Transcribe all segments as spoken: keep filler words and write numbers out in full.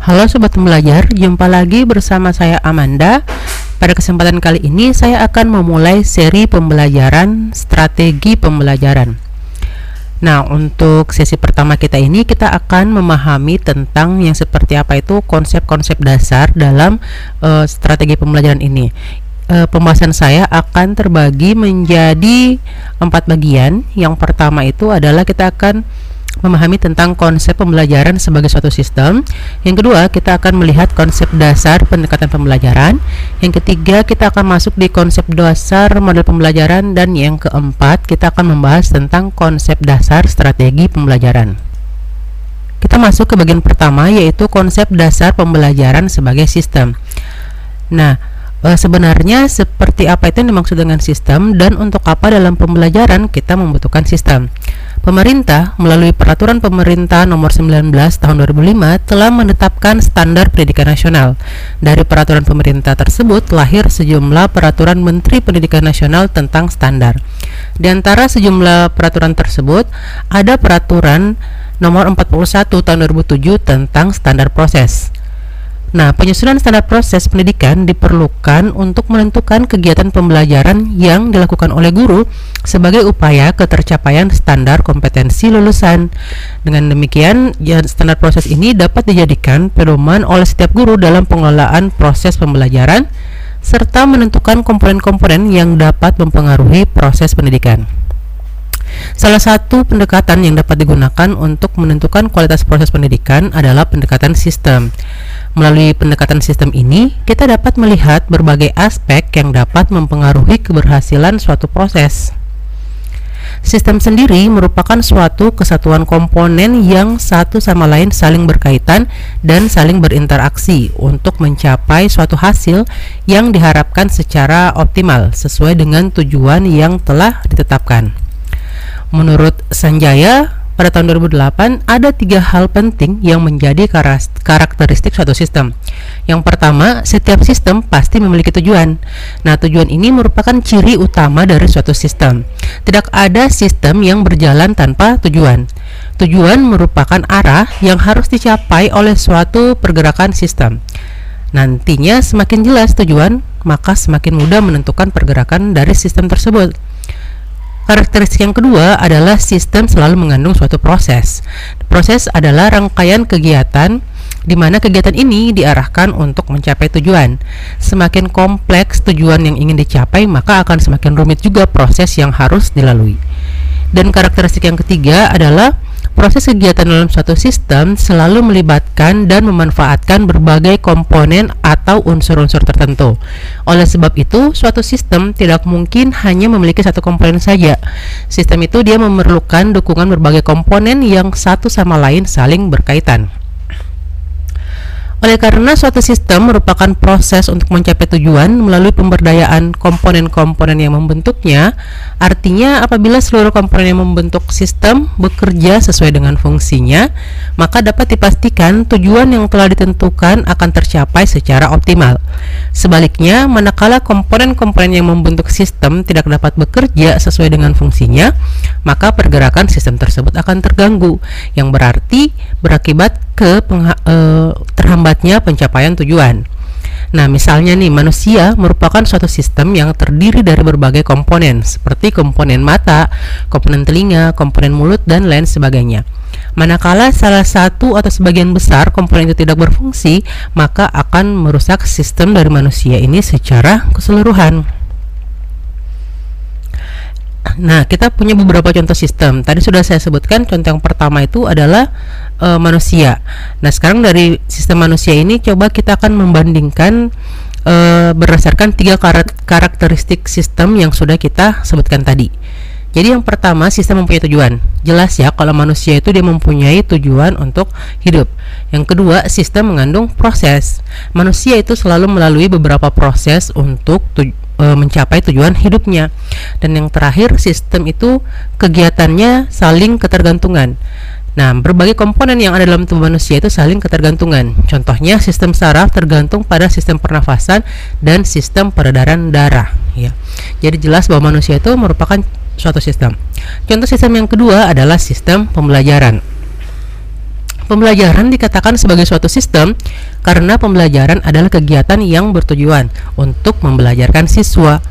Halo sobat pembelajar, jumpa lagi bersama saya Amanda. Pada kesempatan kali ini saya akan memulai seri pembelajaran strategi pembelajaran. Nah, untuk sesi pertama kita ini kita akan memahami tentang yang seperti apa itu konsep-konsep dasar dalam uh, strategi pembelajaran ini. Uh, pembahasan saya akan terbagi menjadi empat bagian. Yang pertama itu adalah kita akan memahami tentang konsep pembelajaran sebagai suatu sistem. Yang kedua, kita akan melihat konsep dasar pendekatan pembelajaran. Yang ketiga, kita akan masuk di konsep dasar model pembelajaran. Dan yang keempat, kita akan membahas tentang konsep dasar strategi pembelajaran. Kita masuk ke bagian pertama, yaitu konsep dasar pembelajaran sebagai sistem. Nah, sebenarnya seperti apa itu yang dimaksud dengan sistem, dan untuk apa dalam pembelajaran kita membutuhkan sistem. Pemerintah melalui peraturan pemerintah nomor sembilan belas tahun dua ribu lima telah menetapkan standar pendidikan nasional. Dari peraturan pemerintah tersebut lahir sejumlah peraturan Menteri Pendidikan Nasional tentang standar. Di antara sejumlah peraturan tersebut ada peraturan nomor empat puluh satu tahun dua ribu tujuh tentang standar proses. Nah, penyusunan standar proses pendidikan diperlukan untuk menentukan kegiatan pembelajaran yang dilakukan oleh guru sebagai upaya ketercapaian standar kompetensi lulusan. Dengan demikian, standar proses ini dapat dijadikan pedoman oleh setiap guru dalam pengelolaan proses pembelajaran serta menentukan komponen-komponen yang dapat mempengaruhi proses pendidikan. Salah satu pendekatan yang dapat digunakan untuk menentukan kualitas proses pendidikan adalah pendekatan sistem. Melalui pendekatan sistem ini, kita dapat melihat berbagai aspek yang dapat mempengaruhi keberhasilan suatu proses. Sistem sendiri merupakan suatu kesatuan komponen yang satu sama lain saling berkaitan dan saling berinteraksi untuk mencapai suatu hasil yang diharapkan secara optimal sesuai dengan tujuan yang telah ditetapkan. Menurut Sanjaya, pada tahun dua ribu delapan ada tiga hal penting yang menjadi karakteristik suatu sistem. Yang pertama, setiap sistem pasti memiliki tujuan. Nah, tujuan ini merupakan ciri utama dari suatu sistem. Tidak ada sistem yang berjalan tanpa tujuan. Tujuan merupakan arah yang harus dicapai oleh suatu pergerakan sistem. Nantinya semakin jelas tujuan, maka semakin mudah menentukan pergerakan dari sistem tersebut. Karakteristik yang kedua adalah sistem selalu mengandung suatu proses. Proses adalah rangkaian kegiatan di mana kegiatan ini diarahkan untuk mencapai tujuan. Semakin kompleks tujuan yang ingin dicapai, maka akan semakin rumit juga proses yang harus dilalui. Dan karakteristik yang ketiga adalah proses kegiatan dalam suatu sistem selalu melibatkan dan memanfaatkan berbagai komponen atau unsur-unsur tertentu. Oleh sebab itu, suatu sistem tidak mungkin hanya memiliki satu komponen saja. Sistem itu dia memerlukan dukungan berbagai komponen yang satu sama lain saling berkaitan. Oleh karena suatu sistem merupakan proses untuk mencapai tujuan melalui pemberdayaan komponen-komponen yang membentuknya, artinya apabila seluruh komponen yang membentuk sistem bekerja sesuai dengan fungsinya, maka dapat dipastikan tujuan yang telah ditentukan akan tercapai secara optimal. Sebaliknya, manakala komponen-komponen yang membentuk sistem tidak dapat bekerja sesuai dengan fungsinya, maka pergerakan sistem tersebut akan terganggu, yang berarti berakibat ke eh, terhambatnya pencapaian tujuan. Nah, misalnya nih, manusia merupakan suatu sistem yang terdiri dari berbagai komponen seperti komponen mata, komponen telinga, komponen mulut, dan lain sebagainya. Manakala salah satu atau sebagian besar komponen itu tidak berfungsi, maka akan merusak sistem dari manusia ini secara keseluruhan. Nah, kita punya beberapa contoh sistem. Tadi sudah saya sebutkan, contoh yang pertama itu adalah e, manusia. Nah, sekarang dari sistem manusia ini coba kita akan membandingkan e, berdasarkan tiga karakteristik sistem yang sudah kita sebutkan tadi. Jadi yang pertama, sistem mempunyai tujuan. Jelas ya kalau manusia itu dia mempunyai tujuan untuk hidup. Yang kedua, sistem mengandung proses. Manusia itu selalu melalui beberapa proses untuk tuj- mencapai tujuan hidupnya. Dan yang terakhir, sistem itu kegiatannya saling ketergantungan. Nah, berbagai komponen yang ada dalam tubuh manusia itu saling ketergantungan. Contohnya, sistem saraf tergantung pada sistem pernafasan dan sistem peredaran darah. Ya. Jadi jelas bahwa manusia itu merupakan suatu sistem. Contoh sistem yang kedua adalah sistem pembelajaran. Pembelajaran dikatakan sebagai suatu sistem karena pembelajaran adalah kegiatan yang bertujuan untuk membelajarkan siswa.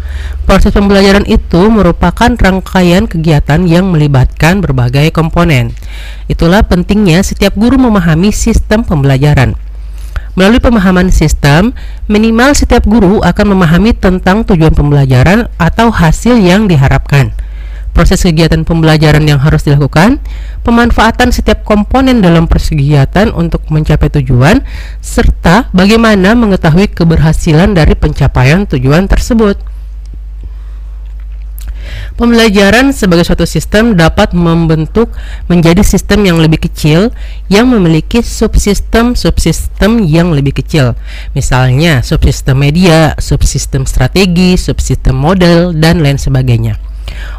Proses pembelajaran itu merupakan rangkaian kegiatan yang melibatkan berbagai komponen. Itulah pentingnya setiap guru memahami sistem pembelajaran. Melalui pemahaman sistem, minimal setiap guru akan memahami tentang tujuan pembelajaran atau hasil yang diharapkan, proses kegiatan pembelajaran yang harus dilakukan, pemanfaatan setiap komponen dalam proses kegiatan untuk mencapai tujuan, serta bagaimana mengetahui keberhasilan dari pencapaian tujuan tersebut. Pembelajaran sebagai suatu sistem dapat membentuk menjadi sistem yang lebih kecil yang memiliki subsistem-subsistem yang lebih kecil. Misalnya subsistem media, subsistem strategi, subsistem model, dan lain sebagainya.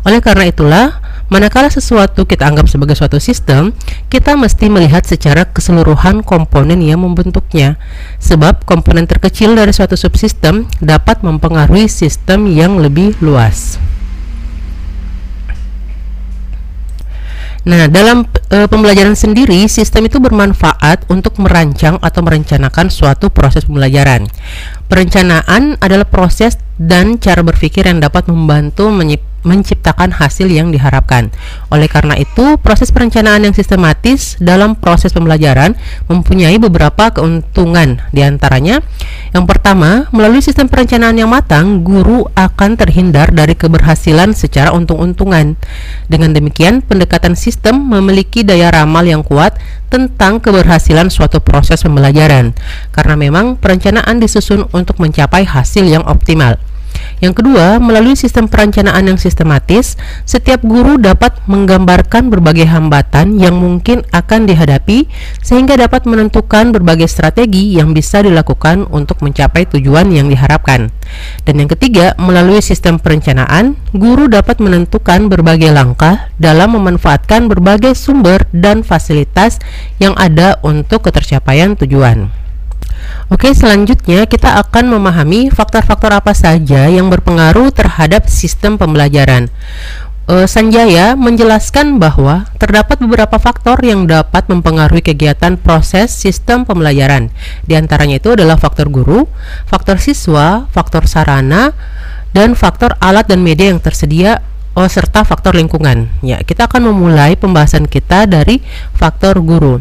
Oleh karena itulah, manakala sesuatu kita anggap sebagai suatu sistem, kita mesti melihat secara keseluruhan komponen yang membentuknya. Sebab komponen terkecil dari suatu subsistem dapat mempengaruhi sistem yang lebih luas. Nah, dalam e, pembelajaran sendiri, sistem itu bermanfaat untuk merancang atau merencanakan suatu proses pembelajaran. Perencanaan adalah proses dan cara berpikir yang dapat membantu menciptakan hasil yang diharapkan. Oleh karena itu, proses perencanaan yang sistematis dalam proses pembelajaran mempunyai beberapa keuntungan. Di antaranya, yang pertama, melalui sistem perencanaan yang matang, guru akan terhindar dari keberhasilan secara untung-untungan. Dengan demikian, pendekatan sistem memiliki daya ramal yang kuat tentang keberhasilan suatu proses pembelajaran, karena memang perencanaan disusun untuk mencapai hasil yang optimal. Yang kedua, melalui sistem perencanaan yang sistematis, setiap guru dapat menggambarkan berbagai hambatan yang mungkin akan dihadapi sehingga dapat menentukan berbagai strategi yang bisa dilakukan untuk mencapai tujuan yang diharapkan. Dan yang ketiga, melalui sistem perencanaan, guru dapat menentukan berbagai langkah dalam memanfaatkan berbagai sumber dan fasilitas yang ada untuk ketercapaian tujuan. Oke, selanjutnya kita akan memahami faktor-faktor apa saja yang berpengaruh terhadap sistem pembelajaran. E, Sanjaya menjelaskan bahwa terdapat beberapa faktor yang dapat mempengaruhi kegiatan proses sistem pembelajaran. Di antaranya itu adalah faktor guru, faktor siswa, faktor sarana, dan faktor alat dan media yang tersedia, oh, serta faktor lingkungan. Ya, kita akan memulai pembahasan kita dari faktor guru.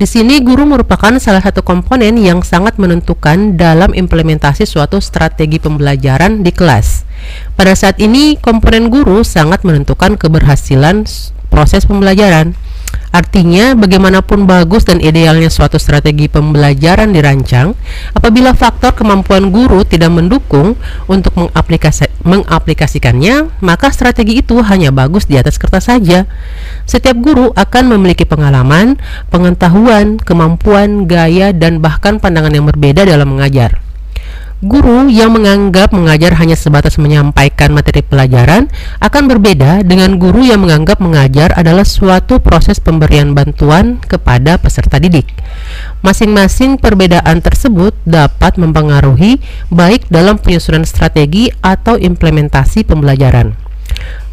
Di sini guru merupakan salah satu komponen yang sangat menentukan dalam implementasi suatu strategi pembelajaran di kelas. Pada saat ini, komponen guru sangat menentukan keberhasilan proses pembelajaran. Artinya, bagaimanapun bagus dan idealnya suatu strategi pembelajaran dirancang, apabila faktor kemampuan guru tidak mendukung untuk mengaplikasi, mengaplikasikannya, maka strategi itu hanya bagus di atas kertas saja. Setiap guru akan memiliki pengalaman, pengetahuan, kemampuan, gaya, dan bahkan pandangan yang berbeda dalam mengajar. Guru yang menganggap mengajar hanya sebatas menyampaikan materi pelajaran akan berbeda dengan guru yang menganggap mengajar adalah suatu proses pemberian bantuan kepada peserta didik. Masing-masing perbedaan tersebut dapat mempengaruhi baik dalam penyusunan strategi atau implementasi pembelajaran.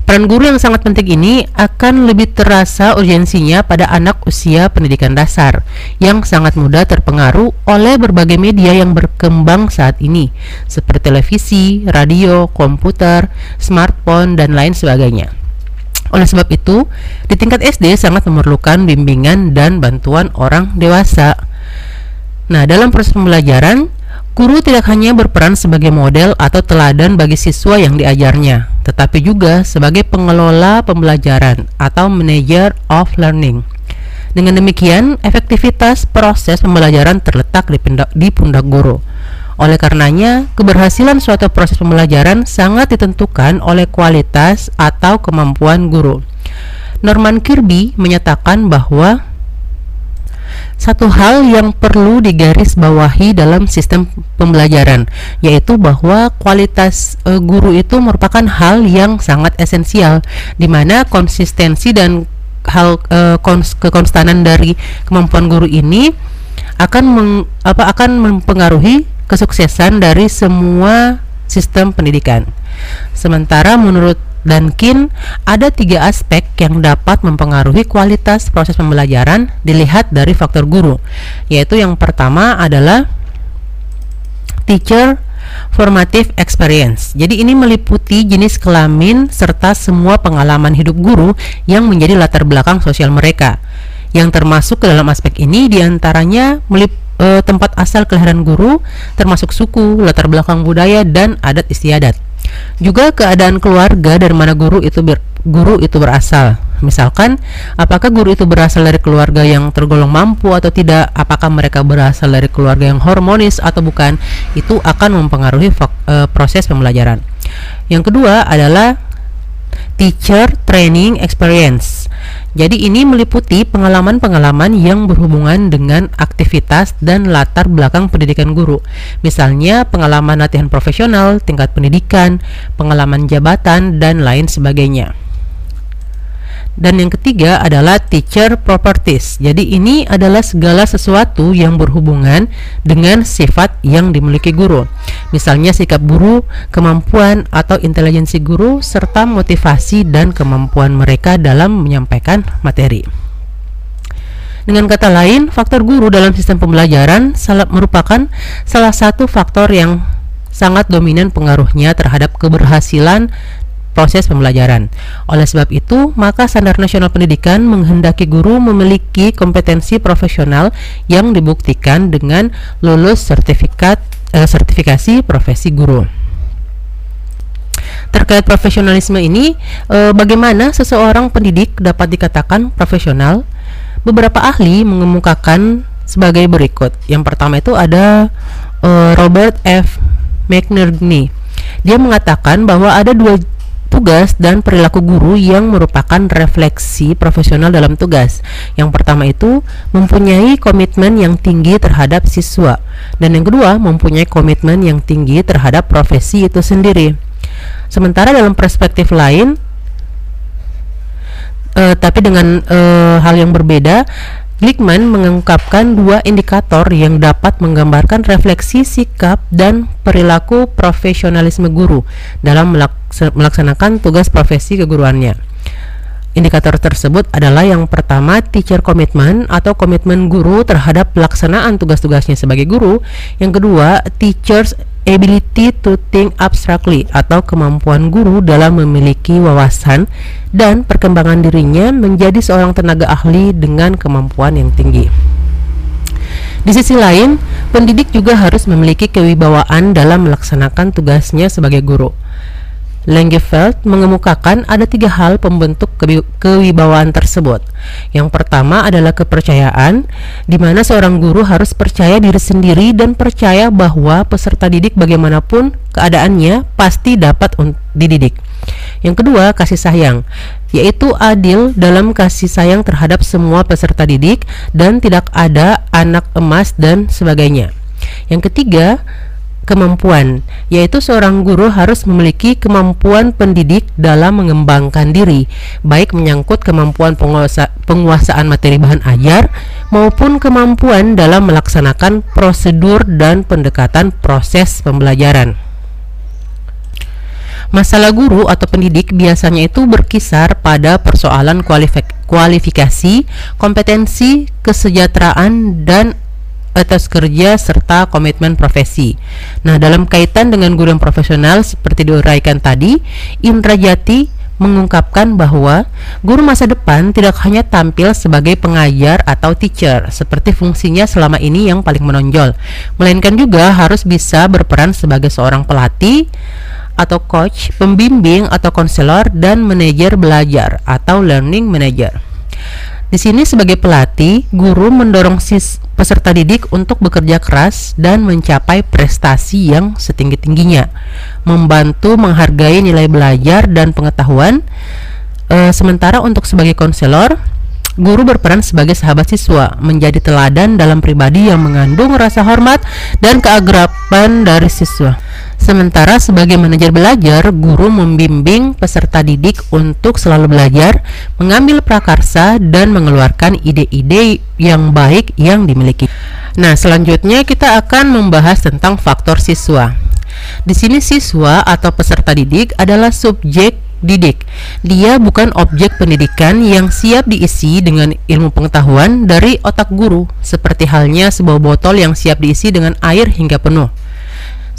Peran guru yang sangat penting ini akan lebih terasa urgensinya pada anak usia pendidikan dasar yang sangat mudah terpengaruh oleh berbagai media yang berkembang saat ini seperti televisi, radio, komputer, smartphone, dan lain sebagainya. Oleh sebab itu, di tingkat S D sangat memerlukan bimbingan dan bantuan orang dewasa. Nah, dalam proses pembelajaran, guru tidak hanya berperan sebagai model atau teladan bagi siswa yang diajarnya, tetapi juga sebagai pengelola pembelajaran atau manager of learning. Dengan demikian, efektivitas proses pembelajaran terletak di pundak, di pundak guru. Oleh karenanya, keberhasilan suatu proses pembelajaran sangat ditentukan oleh kualitas atau kemampuan guru. Norman Kirby menyatakan bahwa satu hal yang perlu digarisbawahi dalam sistem pembelajaran yaitu bahwa kualitas e, guru itu merupakan hal yang sangat esensial, di mana konsistensi dan hal e, kons, kekonstanan dari kemampuan guru ini akan meng, apa akan mempengaruhi kesuksesan dari semua sistem pendidikan. Sementara menurut dan kin, ada tiga aspek yang dapat mempengaruhi kualitas proses pembelajaran dilihat dari faktor guru, yaitu yang pertama adalah teacher formative experience. Jadi ini meliputi jenis kelamin serta semua pengalaman hidup guru yang menjadi latar belakang sosial mereka. Yang termasuk ke dalam aspek ini diantaranya meliputi e, tempat asal kelahiran guru, termasuk suku, latar belakang budaya, dan adat istiadat. Juga keadaan keluarga dari mana guru itu ber, guru itu berasal. Misalkan, apakah guru itu berasal dari keluarga yang tergolong mampu atau tidak, apakah mereka berasal dari keluarga yang harmonis atau bukan, itu akan mempengaruhi e, proses pembelajaran. Yang kedua adalah teacher training experience. Jadi ini meliputi pengalaman-pengalaman yang berhubungan dengan aktivitas dan latar belakang pendidikan guru. Misalnya pengalaman latihan profesional, tingkat pendidikan, pengalaman jabatan, dan lain sebagainya. Dan yang ketiga adalah teacher properties. Jadi ini adalah segala sesuatu yang berhubungan dengan sifat yang dimiliki guru. Misalnya sikap guru, kemampuan atau intelijensi guru, serta motivasi dan kemampuan mereka dalam menyampaikan materi. Dengan kata lain, faktor guru dalam sistem pembelajaran merupakan salah satu faktor yang sangat dominan pengaruhnya terhadap keberhasilan proses pembelajaran. Oleh sebab itu, maka Standar Nasional Pendidikan menghendaki guru memiliki kompetensi profesional yang dibuktikan dengan lulus sertifikat eh, sertifikasi profesi guru. Terkait profesionalisme ini, eh, bagaimana seseorang pendidik dapat dikatakan profesional? Beberapa ahli mengemukakan sebagai berikut. Yang pertama itu ada eh, Robert F. McNerney. Dia mengatakan bahwa ada dua tugas dan perilaku guru yang merupakan refleksi profesional dalam tugas. Yang pertama itu mempunyai komitmen yang tinggi terhadap siswa, dan yang kedua mempunyai komitmen yang tinggi terhadap profesi itu sendiri. Sementara dalam perspektif lain, eh, tapi dengan eh, hal yang berbeda, Glickman mengungkapkan dua indikator yang dapat menggambarkan refleksi sikap dan perilaku profesionalisme guru dalam melaksanakan tugas profesi keguruannya. Indikator tersebut adalah yang pertama teacher commitment atau komitmen guru terhadap pelaksanaan tugas-tugasnya sebagai guru. Yang kedua teacher's ability to think abstractly atau kemampuan guru dalam memiliki wawasan dan perkembangan dirinya menjadi seorang tenaga ahli dengan kemampuan yang tinggi. Di sisi lain, pendidik juga harus memiliki kewibawaan dalam melaksanakan tugasnya sebagai guru. Langefeld mengemukakan ada tiga hal pembentuk kewibawaan tersebut. Yang pertama adalah kepercayaan, di mana seorang guru harus percaya diri sendiri dan percaya bahwa peserta didik bagaimanapun keadaannya pasti dapat dididik. Yang kedua, kasih sayang, yaitu adil dalam kasih sayang terhadap semua peserta didik dan tidak ada anak emas dan sebagainya. Yang ketiga, kemampuan, yaitu seorang guru harus memiliki kemampuan pendidik dalam mengembangkan diri, baik menyangkut kemampuan penguasa, penguasaan materi bahan ajar maupun kemampuan dalam melaksanakan prosedur dan pendekatan proses pembelajaran. Masalah guru atau pendidik biasanya itu berkisar pada persoalan kualifikasi, kompetensi, kesejahteraan, dan atas kerja serta komitmen profesi. Nah, dalam kaitan dengan guru yang profesional seperti diuraikan tadi, Indrajati mengungkapkan bahwa guru masa depan tidak hanya tampil sebagai pengajar atau teacher seperti fungsinya selama ini yang paling menonjol, melainkan juga harus bisa berperan sebagai seorang pelatih atau coach, pembimbing atau konselor, dan manajer belajar atau learning manager. Di sini sebagai pelatih, guru mendorong sis peserta didik untuk bekerja keras dan mencapai prestasi yang setinggi-tingginya, membantu menghargai nilai belajar dan pengetahuan. E, sementara untuk sebagai konselor, guru berperan sebagai sahabat siswa, menjadi teladan dalam pribadi yang mengandung rasa hormat dan keakraban dari siswa. Sementara sebagai manajer belajar, guru membimbing peserta didik untuk selalu belajar, mengambil prakarsa, dan mengeluarkan ide-ide yang baik yang dimiliki. Nah, selanjutnya kita akan membahas tentang faktor siswa. Di sini siswa atau peserta didik adalah subjek didik. Dia bukan objek pendidikan yang siap diisi dengan ilmu pengetahuan dari otak guru, seperti halnya sebuah botol yang siap diisi dengan air hingga penuh.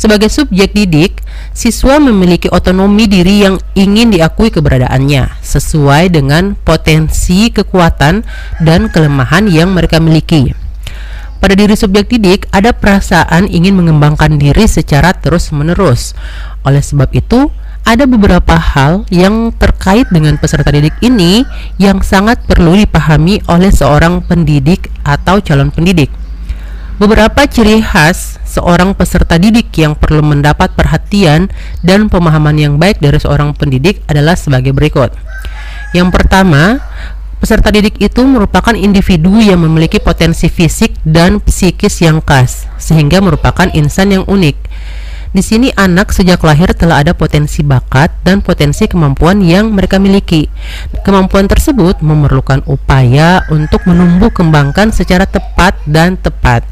Sebagai subjek didik, siswa memiliki otonomi diri yang ingin diakui keberadaannya sesuai dengan potensi, kekuatan, dan kelemahan yang mereka miliki. Pada diri subjek didik, ada perasaan ingin mengembangkan diri secara terus-menerus. Oleh sebab itu, ada beberapa hal yang terkait dengan peserta didik ini yang sangat perlu dipahami oleh seorang pendidik atau calon pendidik. Beberapa ciri khas seorang peserta didik yang perlu mendapat perhatian dan pemahaman yang baik dari seorang pendidik adalah sebagai berikut. Yang pertama, peserta didik itu merupakan individu yang memiliki potensi fisik dan psikis yang khas, sehingga merupakan insan yang unik. Di sini anak sejak lahir telah ada potensi bakat dan potensi kemampuan yang mereka miliki. Kemampuan tersebut memerlukan upaya untuk menumbuh kembangkan secara tepat dan tepat.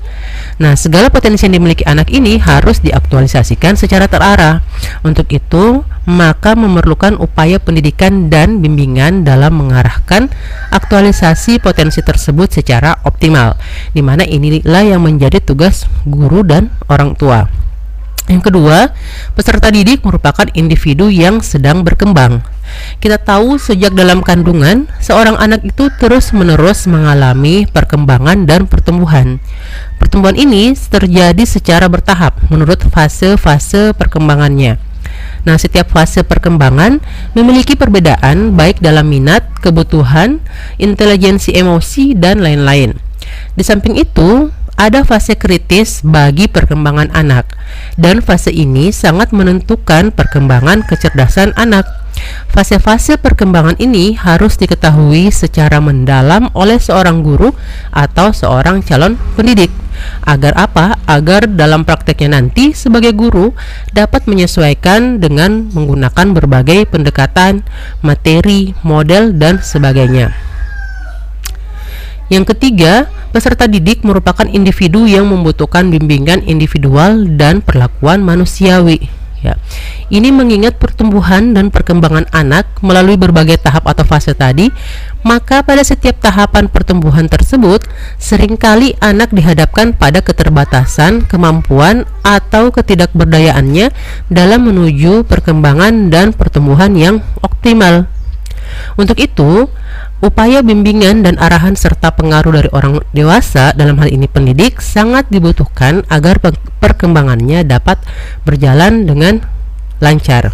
Nah, segala potensi yang dimiliki anak ini harus diaktualisasikan secara terarah. Untuk itu, maka memerlukan upaya pendidikan dan bimbingan dalam mengarahkan aktualisasi potensi tersebut secara optimal, di mana inilah yang menjadi tugas guru dan orang tua. Yang kedua, peserta didik merupakan individu yang sedang berkembang. Kita tahu sejak dalam kandungan, seorang anak itu terus-menerus mengalami perkembangan dan pertumbuhan. Pertumbuhan ini terjadi secara bertahap menurut fase-fase perkembangannya. Nah, setiap fase perkembangan memiliki perbedaan baik dalam minat, kebutuhan, intelijensi emosi, dan lain-lain. Di samping itu, ada fase kritis bagi perkembangan anak, dan fase ini sangat menentukan perkembangan kecerdasan anak. Fase-fase perkembangan ini harus diketahui secara mendalam oleh seorang guru atau seorang calon pendidik. Agar apa? Agar dalam prakteknya nanti sebagai guru dapat menyesuaikan dengan menggunakan berbagai pendekatan, materi, model, dan sebagainya. Yang ketiga, peserta didik merupakan individu yang membutuhkan bimbingan individual dan perlakuan manusiawi. Ya. Ini mengingat pertumbuhan dan perkembangan anak melalui berbagai tahap atau fase tadi, maka pada setiap tahapan pertumbuhan tersebut, seringkali anak dihadapkan pada keterbatasan, kemampuan, atau ketidakberdayaannya dalam menuju perkembangan dan pertumbuhan yang optimal. Untuk itu, upaya bimbingan dan arahan serta pengaruh dari orang dewasa, dalam hal ini pendidik, sangat dibutuhkan agar perkembangannya dapat berjalan dengan lancar.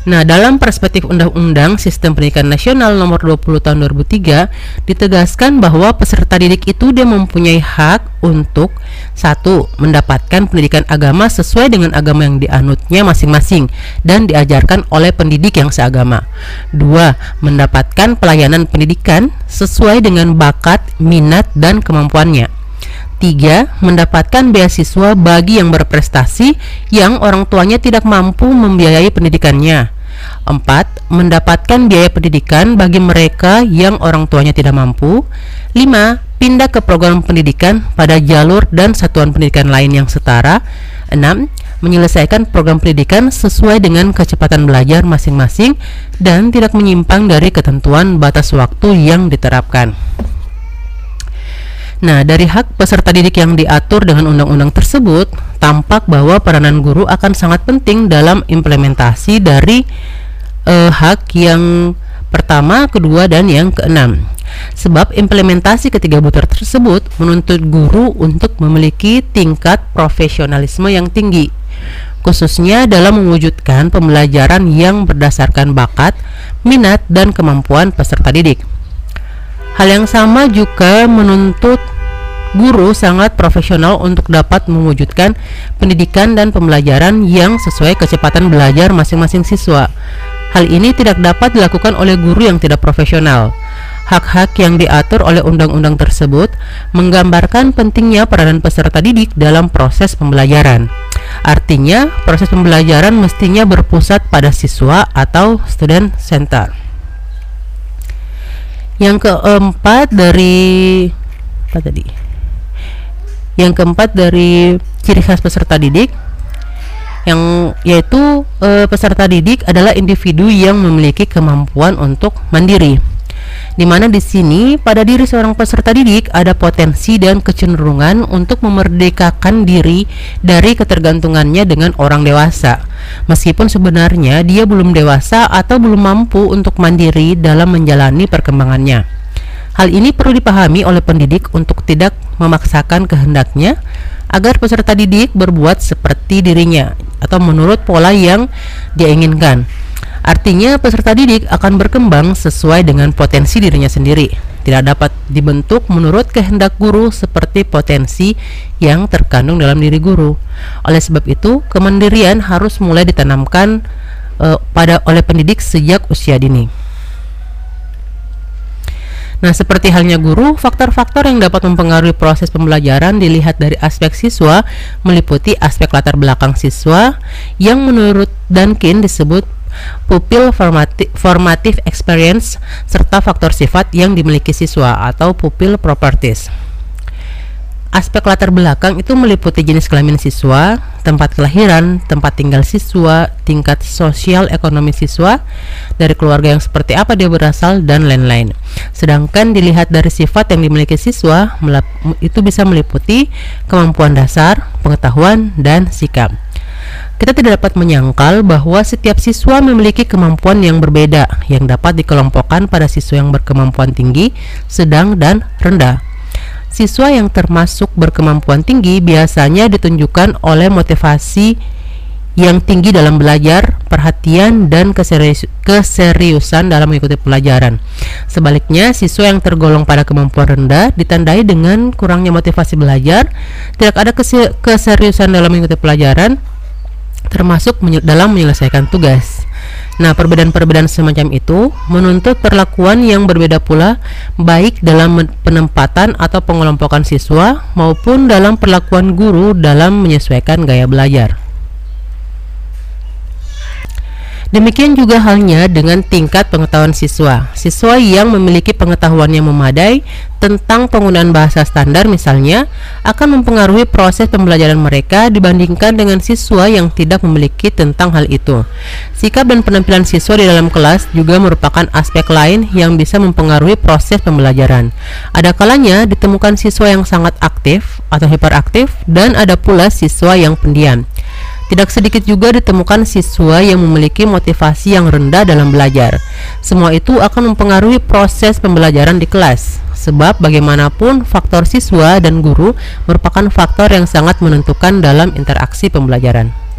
Nah, dalam perspektif Undang-Undang Sistem Pendidikan Nasional Nomor dua puluh Tahun dua ribu tiga ditegaskan bahwa peserta didik itu dia mempunyai hak untuk satu, mendapatkan pendidikan agama sesuai dengan agama yang dianutnya masing-masing dan diajarkan oleh pendidik yang seagama. Dua, mendapatkan pelayanan pendidikan sesuai dengan bakat, minat, dan kemampuannya. Tiga, mendapatkan beasiswa bagi yang berprestasi yang orang tuanya tidak mampu membiayai pendidikannya. Empat, mendapatkan biaya pendidikan bagi mereka yang orang tuanya tidak mampu. Lima, pindah ke program pendidikan pada jalur dan satuan pendidikan lain yang setara. Enam, menyelesaikan program pendidikan sesuai dengan kecepatan belajar masing-masing dan tidak menyimpang dari ketentuan batas waktu yang diterapkan. Nah, dari hak peserta didik yang diatur dengan undang-undang tersebut, tampak bahwa peranan guru akan sangat penting dalam implementasi dari eh, hak yang pertama, kedua, dan yang keenam. Sebab implementasi ketiga butir tersebut menuntut guru untuk memiliki tingkat profesionalisme yang tinggi, khususnya dalam mewujudkan pembelajaran yang berdasarkan bakat, minat, dan kemampuan peserta didik. Hal yang sama juga menuntut guru sangat profesional untuk dapat mewujudkan pendidikan dan pembelajaran yang sesuai kecepatan belajar masing-masing siswa. Hal ini tidak dapat dilakukan oleh guru yang tidak profesional. Hak-hak yang diatur oleh undang-undang tersebut menggambarkan pentingnya peranan peserta didik dalam proses pembelajaran. Artinya, proses pembelajaran mestinya berpusat pada siswa atau student center. Yang keempat dari apa tadi? Yang keempat dari ciri khas peserta didik yang yaitu e, peserta didik adalah individu yang memiliki kemampuan untuk mandiri. Di mana di sini pada diri seorang peserta didik ada potensi dan kecenderungan untuk memerdekakan diri dari ketergantungannya dengan orang dewasa, meskipun sebenarnya dia belum dewasa atau belum mampu untuk mandiri dalam menjalani perkembangannya. Hal ini perlu dipahami oleh pendidik untuk tidak memaksakan kehendaknya agar peserta didik berbuat seperti dirinya atau menurut pola yang dia inginkan. Artinya peserta didik akan berkembang sesuai dengan potensi dirinya sendiri, tidak dapat dibentuk menurut kehendak guru seperti potensi yang terkandung dalam diri guru. Oleh sebab itu, kemandirian harus mulai ditanamkan uh, pada oleh pendidik sejak usia dini. Nah, seperti halnya guru, faktor-faktor yang dapat mempengaruhi proses pembelajaran dilihat dari aspek siswa, meliputi aspek latar belakang siswa yang menurut Duncan disebut pupil formative, formative experience, serta faktor sifat yang dimiliki siswa atau pupil properties. Aspek latar belakang itu meliputi jenis kelamin siswa, tempat kelahiran, tempat tinggal siswa, tingkat sosial ekonomi siswa, dari keluarga yang seperti apa dia berasal, dan lain-lain. Sedangkan dilihat dari sifat yang dimiliki siswa, itu bisa meliputi kemampuan dasar, pengetahuan, dan sikap. Kita tidak dapat menyangkal bahwa setiap siswa memiliki kemampuan yang berbeda, yang dapat dikelompokkan pada siswa yang berkemampuan tinggi, sedang, dan rendah. Siswa yang termasuk berkemampuan tinggi biasanya ditunjukkan oleh motivasi yang tinggi dalam belajar, perhatian, dan keserius keseriusan dalam mengikuti pelajaran. Sebaliknya, siswa yang tergolong pada kemampuan rendah ditandai dengan kurangnya motivasi belajar, tidak ada keseriusan dalam mengikuti pelajaran, termasuk dalam menyelesaikan tugas. Nah, perbedaan-perbedaan semacam itu menuntut perlakuan yang berbeda pula, baik dalam penempatan atau pengelompokan siswa maupun dalam perlakuan guru dalam menyesuaikan gaya belajar. Demikian juga halnya dengan tingkat pengetahuan siswa. Siswa yang memiliki pengetahuan yang memadai tentang penggunaan bahasa standar misalnya akan mempengaruhi proses pembelajaran mereka dibandingkan dengan siswa yang tidak memiliki tentang hal itu. Sikap dan penampilan siswa di dalam kelas juga merupakan aspek lain yang bisa mempengaruhi proses pembelajaran. Ada kalanya ditemukan siswa yang sangat aktif atau hiperaktif, dan ada pula siswa yang pendiam. Tidak sedikit juga ditemukan siswa yang memiliki motivasi yang rendah dalam belajar. Semua itu akan mempengaruhi proses pembelajaran di kelas, sebab bagaimanapun faktor siswa dan guru merupakan faktor yang sangat menentukan dalam interaksi pembelajaran.